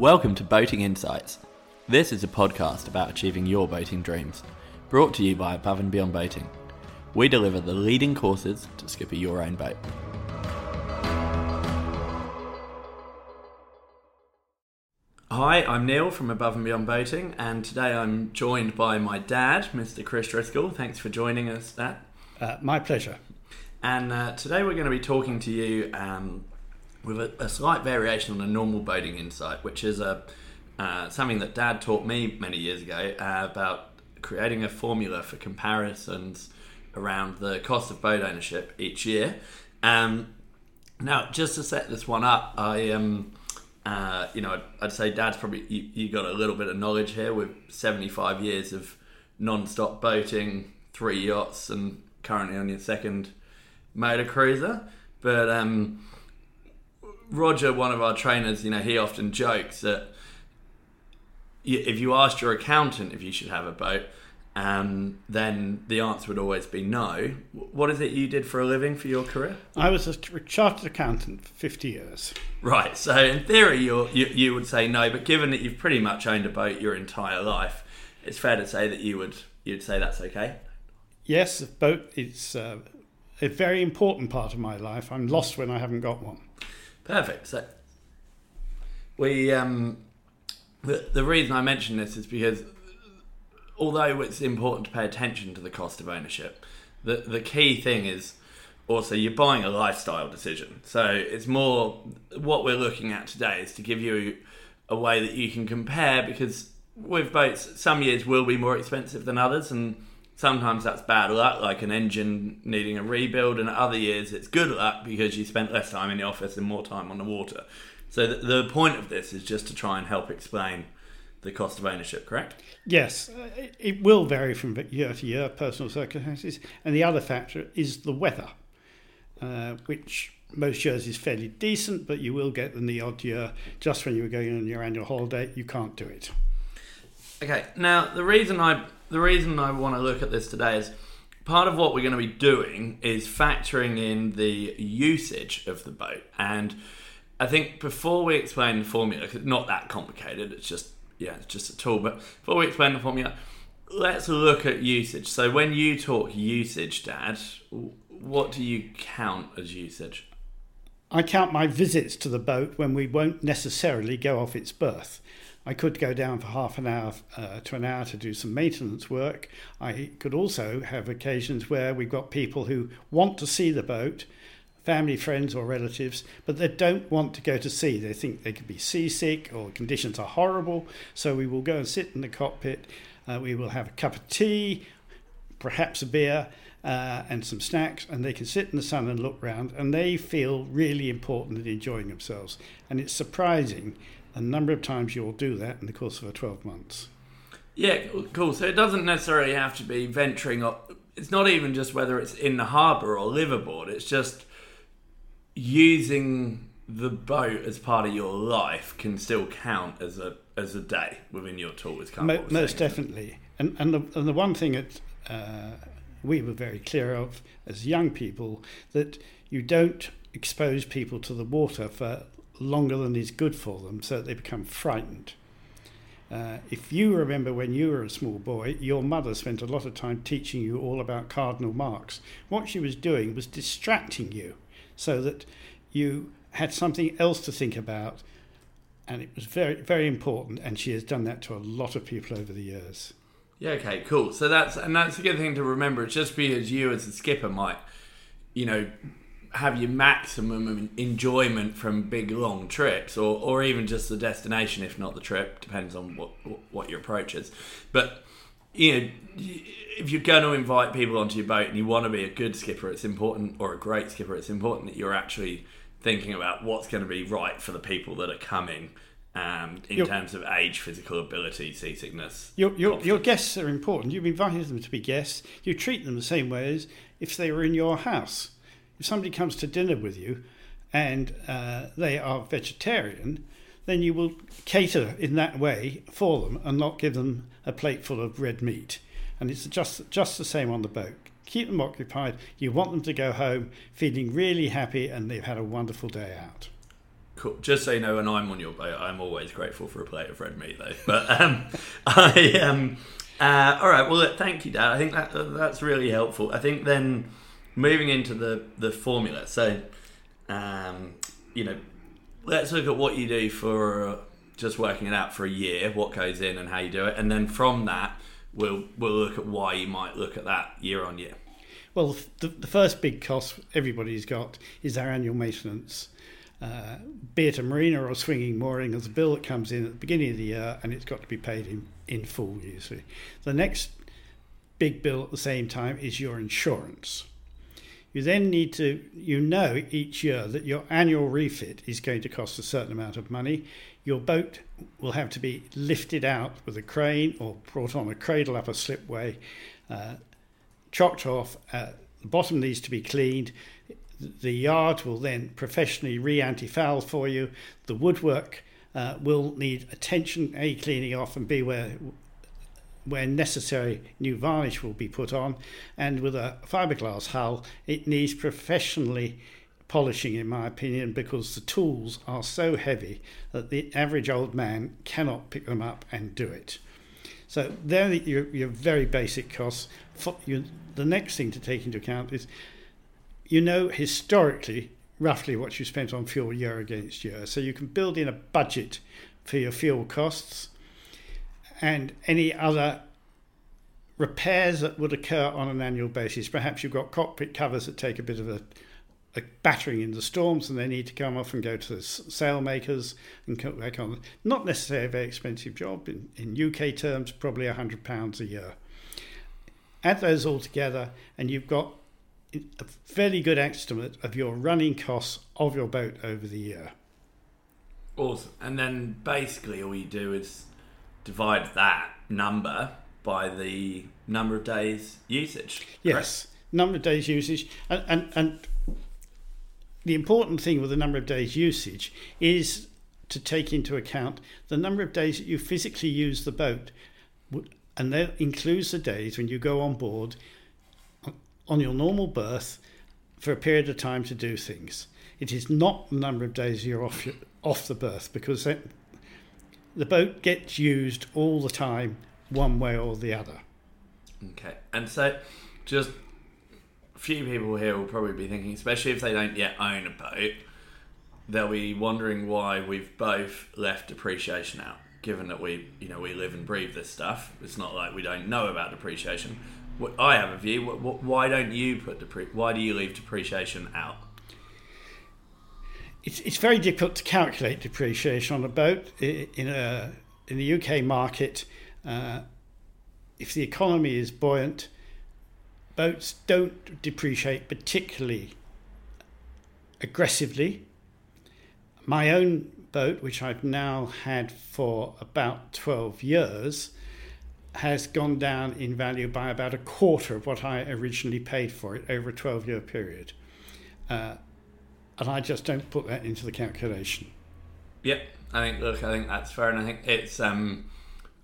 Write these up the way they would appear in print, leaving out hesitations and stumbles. Welcome to Boating Insights. This is a podcast about achieving your boating dreams, brought to you by Above and Beyond Boating. We deliver the leading courses to skipper your own boat. Hi, I'm Neil from Above and Beyond Boating, and today I'm joined by my dad, Mr. Chris Driscoll. Thanks for joining us, Dad. My pleasure. And today we're going to be talking to you with a slight variation on a normal boating insight, which is something that Dad taught me many years ago about creating a formula for comparisons around the cost of boat ownership each year. Now, just to set this one up, I'd say Dad's probably you got a little bit of knowledge here with 75 years of non-stop boating, 3 yachts, and currently on your second motor cruiser, but Roger, one of our trainers, he often jokes that if you asked your accountant if you should have a boat, then the answer would always be no. What is it you did for a living for your career? I was a chartered accountant for 50 years. Right, so in theory you would say no, but given that you've pretty much owned a boat your entire life, it's fair to say that you'd say that's okay? Yes, a boat is a very important part of my life. I'm lost when I haven't got one. Perfect. So we the reason I mention this is because although it's important to pay attention to the cost of ownership, the key thing is also you're buying a lifestyle decision. So it's more what we're looking at today is to give you a way that you can compare, because with boats, some years will be more expensive than others, and sometimes that's bad luck, like an engine needing a rebuild, and other years it's good luck because you spent less time in the office and more time on the water. So the point of this is just to try and help explain the cost of ownership, correct? Yes, it will vary from year to year, personal circumstances, and the other factor is the weather, which most years is fairly decent, but you will get in the odd year, just when you were going on your annual holiday, you can't do it. Okay, now the reason I want to look at this today is part of what we're going to be doing is factoring in the usage of the boat. And I think before we explain the formula, because it's not that complicated, it's just a tool, but before we explain the formula, let's look at usage. So when you talk usage, Dad, what do you count as usage? I count my visits to the boat when we won't necessarily go off its berth. I could go down for half an hour to an hour to do some maintenance work. I could also have occasions where we've got people who want to see the boat, family, friends or relatives, but they don't want to go to sea. They think they could be seasick or conditions are horrible. So we will go and sit in the cockpit. We will have a cup of tea, perhaps a beer and some snacks, and they can sit in the sun and look round, and they feel really important and enjoying themselves. And it's surprising a number of times you'll do that in the course of a 12 months. Yeah, cool. So it doesn't necessarily have to be venturing up. It's not even just whether it's in the harbour or liverboard. It's just using the boat as part of your life can still count as a day within your tour. Is kind of what we're most saying, definitely. And the one thing that we were very clear of as young people, that you don't expose people to the water for longer than is good for them, so that they become frightened. If you remember when you were a small boy, your mother spent a lot of time teaching you all about cardinal marks. What she was doing was distracting you so that you had something else to think about, and it was very, very important, and she has done that to a lot of people over the years. Yeah, okay, cool. So that's a good thing to remember. It's just because you as a skipper might, have your maximum enjoyment from big long trips, or even just the destination, if not the trip, depends on what your approach is. But if you're going to invite people onto your boat and you want to be a good skipper, it's important, or a great skipper, it's important that you're actually thinking about what's going to be right for the people that are coming, in terms of age, physical ability, seasickness. Your guests are important. You've invited them to be guests. You treat them the same way as if they were in your house. If somebody comes to dinner with you and they are vegetarian, then you will cater in that way for them and not give them a plate full of red meat. And it's just the same on the boat. Keep them occupied. You want them to go home feeling really happy and they've had a wonderful day out. Cool. Just so you know, when I'm on your boat, I'm always grateful for a plate of red meat, though. But all right. Well, look, thank you, Dad. I think that's really helpful. I think then moving into the formula. So, you know, let's look at what you do for just working it out for a year, what goes in and how you do it, and then from that, we'll look at why you might look at that year on year. Well, the first big cost everybody's got is our annual maintenance. Be it a marina or a swinging mooring, there's a bill that comes in at the beginning of the year and it's got to be paid in full usually. The next big bill at the same time is your insurance. You then need to, you know, each year that your annual refit is going to cost a certain amount of money. Your boat will have to be lifted out with a crane or brought on a cradle up a slipway, chocked off, the bottom needs to be cleaned. The yard will then professionally re-antifoul for you. The woodwork will need attention, A, cleaning off, and B, where necessary, new varnish will be put on. And with a fiberglass hull, it needs professionally polishing, in my opinion, because the tools are so heavy that the average old man cannot pick them up and do it. So they're your very basic costs. The next thing to take into account is, you know historically roughly what you spent on fuel year against year. So you can build in a budget for your fuel costs and any other repairs that would occur on an annual basis. Perhaps you've got cockpit covers that take a bit of a battering in the storms and they need to come off and go to the sailmakers and come back on. Not necessarily a very expensive job. In UK terms, probably £100 a year. Add those all together and you've got a fairly good estimate of your running costs of your boat over the year. Awesome. And then basically all you do is divide that number by the number of days usage. Yes, correct? Number of days usage. And the important thing with the number of days usage is to take into account the number of days that you physically use the boat. And that includes the days when you go on board on your normal berth for a period of time to do things. It is not the number of days you're off the berth, because the boat gets used all the time, one way or the other. Okay, and so just a few people here will probably be thinking, especially if they don't yet own a boat, they'll be wondering why we've both left depreciation out, given that we live and breathe this stuff. It's not like we don't know about depreciation. I have a view. Why don't you why do you leave depreciation out? It's very difficult to calculate depreciation on a boat in the UK market. If the economy is buoyant, boats don't depreciate particularly aggressively. My own boat, which I've now had for about 12 years, has gone down in value by about a quarter of what I originally paid for it over a 12-year period. And I just don't put that into the calculation. Yep, I think that's fair, and I think it's, I'm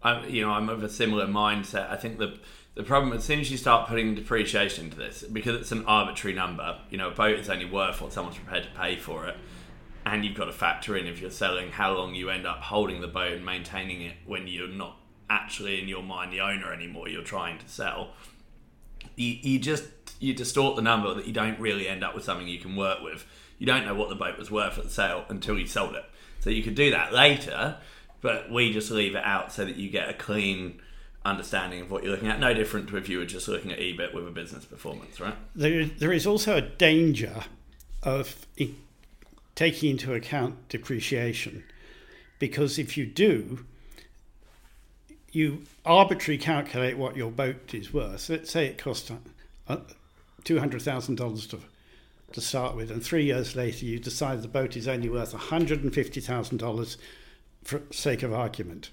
of a similar mindset. I think the problem, as soon as you start putting depreciation into this, because it's an arbitrary number, you know, a boat is only worth what someone's prepared to pay for it, and you've got to factor in, if you're selling, how long you end up holding the boat and maintaining it when you're not actually in your mind the owner anymore, you're trying to sell. You distort the number that you don't really end up with something you can work with. You don't know what the boat was worth at the sale until you sold it. So you could do that later, but we just leave it out so that you get a clean understanding of what you're looking at. No different to if you were just looking at EBIT with a business performance, right? There is also a danger of taking into account depreciation, because if you do, you arbitrarily calculate what your boat is worth. So let's say it costs $200,000 to start with, and 3 years later you decide the boat is only worth $150,000 for sake of argument.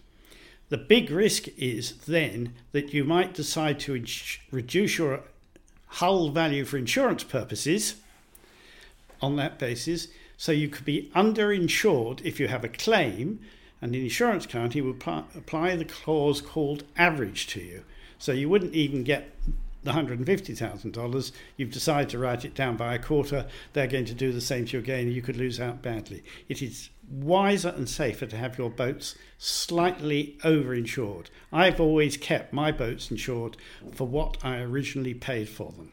The big risk is then that you might decide to reduce your hull value for insurance purposes on that basis, so you could be underinsured if you have a claim. And the insurance company would apply the clause called average to you. So you wouldn't even get the $150,000, you've decided to write it down by a quarter, they're going to do the same to you again, you could lose out badly. It is wiser and safer to have your boats slightly over-insured. I've always kept my boats insured for what I originally paid for them.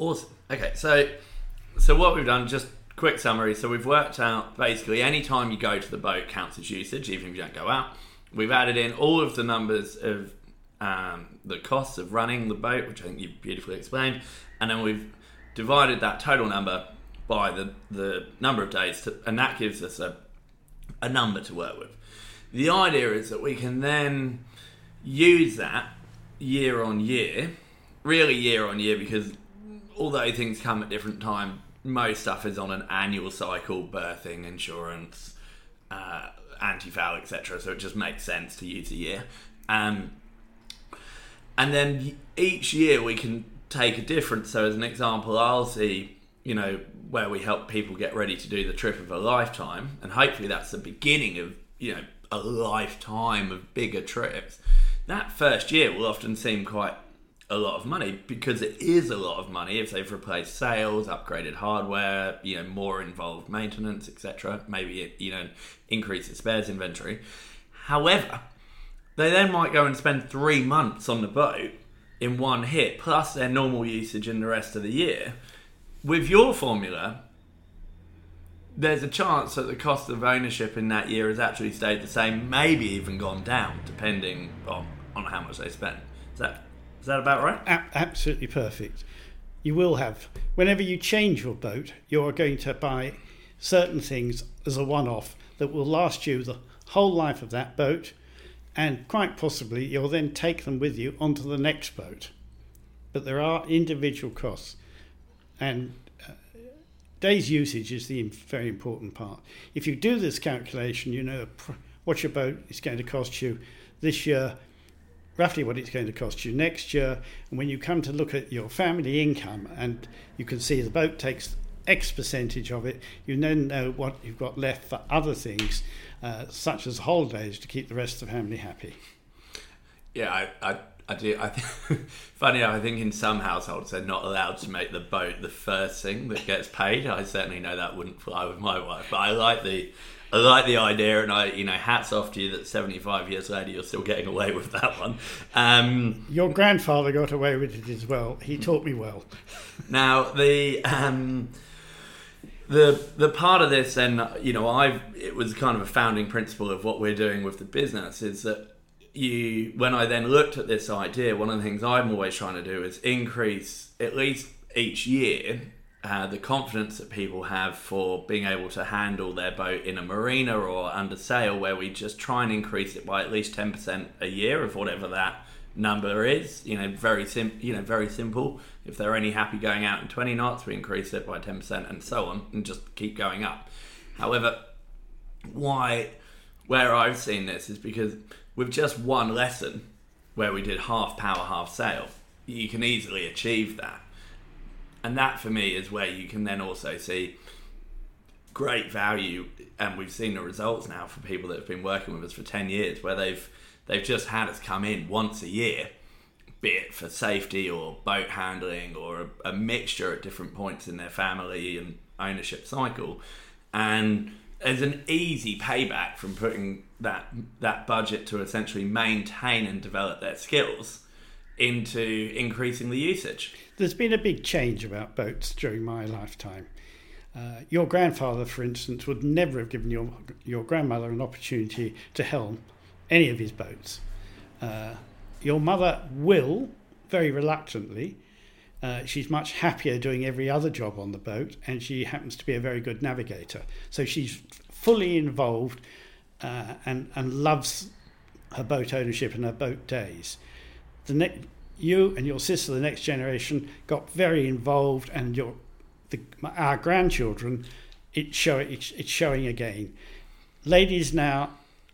Awesome. Okay, so what we've done, just quick summary. So we've worked out basically any time you go to the boat counts as usage, even if you don't go out. We've added in all of the numbers of the costs of running the boat, which I think you beautifully explained, and then we've divided that total number by the number of days, and that gives us a number to work with. The idea is that we can then use that year on year, because although things come at different times, most stuff is on an annual cycle, birthing, insurance, anti-foul, etc. So it just makes sense to use a year. And then each year we can take a different. So as an example, I'll see, you know, where we help people get ready to do the trip of a lifetime. And hopefully that's the beginning of, you know, a lifetime of bigger trips. That first year will often seem quite a lot of money, because it is a lot of money if they've replaced sails, upgraded hardware, you know, more involved maintenance, etc. Maybe, you know, increase the spares inventory. However, they then might go and spend 3 months on the boat in one hit, plus their normal usage in the rest of the year. With your formula, there's a chance that the cost of ownership in that year has actually stayed the same, maybe even gone down, depending on how much they spend. Is that about right? Absolutely perfect. You will have, whenever you change your boat, you're going to buy certain things as a one-off that will last you the whole life of that boat, and quite possibly you'll then take them with you onto the next boat. But there are individual costs, and days usage is the very important part. If you do this calculation, you know what your boat is going to cost you this year, roughly what it's going to cost you next year, and when you come to look at your family income and you can see the boat takes X percentage of it, you then know what you've got left for other things, such as holidays, to keep the rest of the family happy. Yeah, I do. Funny enough, I think in some households they're not allowed to make the boat the first thing that gets paid. I certainly know that wouldn't fly with my wife, but I like the idea, and I, you know, hats off to you that 75 years later you're still getting away with that one. Your grandfather got away with it as well. He taught me well. Now the part of this, and you know, it was kind of a founding principle of what we're doing with the business, is that when I then looked at this idea, one of the things I'm always trying to do is increase at least each year the confidence that people have for being able to handle their boat in a marina or under sail, where we just try and increase it by at least 10% a year of whatever that number is. You know, very simple. If they're only happy going out in 20 knots, we increase it by 10% and so on, and just keep going up. However, where I've seen this is because with just one lesson where we did half power, half sail, you can easily achieve that. And that, for me, is where you can then also see great value. And we've seen the results now for people that have been working with us for 10 years, where they've just had us come in once a year, be it for safety or boat handling or a mixture at different points in their family and ownership cycle. And there's an easy payback from putting that budget to essentially maintain and develop their skills into increasing the usage. There's been a big change about boats during my lifetime. Your grandfather, for instance, would never have given your grandmother an opportunity to helm any of his boats. Your mother will, very reluctantly. She's much happier doing every other job on the boat, and she happens to be a very good navigator. So she's fully involved and loves her boat ownership and her boat days. You and your sister, the next generation, got very involved, and our grandchildren, it's showing again. Ladies now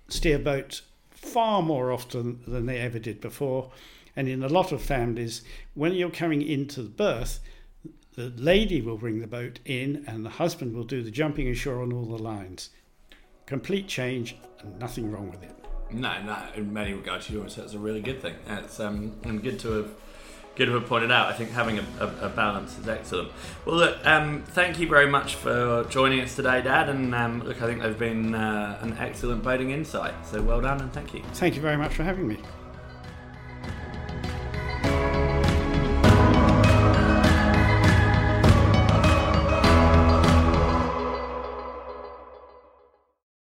steer boats far more often than they ever did before, and in a lot of families, when you're coming into the berth, the lady will bring the boat in, and the husband will do the jumping ashore on all the lines. Complete change, and nothing wrong with it. No, in many regards to yours, that's a really good thing. It's and good to have good to have pointed out. I think having a balance is excellent. Well, look, thank you very much for joining us today, Dad. And look, I think they've been an excellent boating insight. So well done and thank you. Thank you very much for having me.